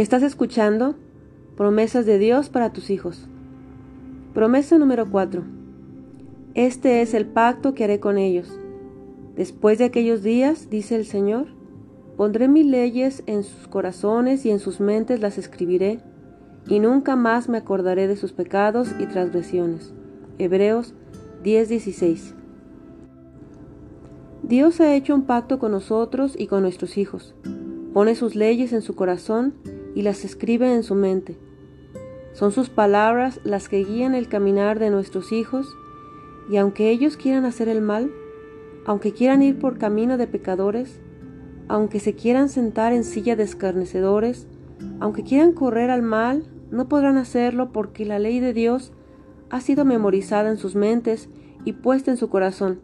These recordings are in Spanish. ¿Estás escuchando? Promesas de Dios para tus hijos. Promesa número 4. Este es el pacto que haré con ellos. Después de aquellos días, dice el Señor, pondré mis leyes en sus corazones y en sus mentes las escribiré, y nunca más me acordaré de sus pecados y transgresiones. Hebreos 10:16. Dios ha hecho un pacto con nosotros y con nuestros hijos. Pone sus leyes en su corazón y las escribe en su mente. Son sus palabras las que guían el caminar de nuestros hijos, y aunque ellos quieran hacer el mal, aunque quieran ir por camino de pecadores, aunque se quieran sentar en silla de escarnecedores, aunque quieran correr al mal, no podrán hacerlo porque la ley de Dios ha sido memorizada en sus mentes y puesta en su corazón,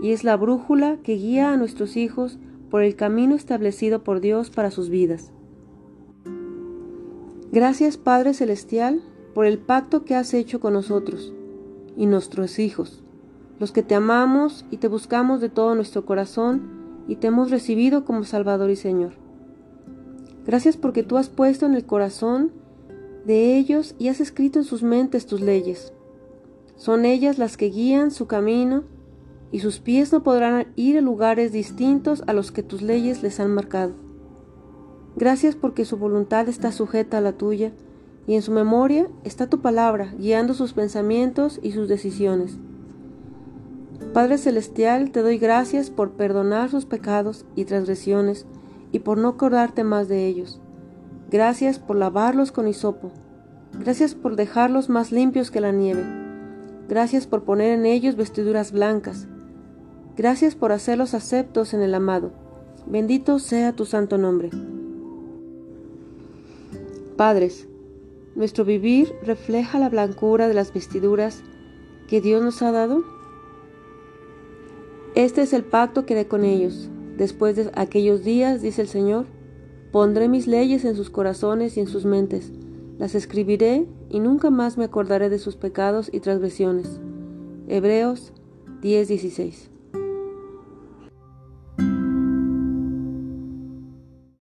y es la brújula que guía a nuestros hijos por el camino establecido por Dios para sus vidas. Gracias, Padre Celestial, por el pacto que has hecho con nosotros y nuestros hijos, los que te amamos y te buscamos de todo nuestro corazón y te hemos recibido como Salvador y Señor. Gracias porque tú has puesto en el corazón de ellos y has escrito en sus mentes tus leyes. Son ellas las que guían su camino y sus pies no podrán ir a lugares distintos a los que tus leyes les han marcado. Gracias porque su voluntad está sujeta a la tuya, y en su memoria está tu palabra, guiando sus pensamientos y sus decisiones. Padre Celestial, te doy gracias por perdonar sus pecados y transgresiones, y por no acordarte más de ellos. Gracias por lavarlos con hisopo. Gracias por dejarlos más limpios que la nieve. Gracias por poner en ellos vestiduras blancas. Gracias por hacerlos aceptos en el amado. Bendito sea tu santo nombre. Padres, ¿nuestro vivir refleja la blancura de las vestiduras que Dios nos ha dado? Este es el pacto que haré con ellos. Después de aquellos días, dice el Señor, pondré mis leyes en sus corazones y en sus mentes. Las escribiré y nunca más me acordaré de sus pecados y transgresiones. Hebreos 10:16.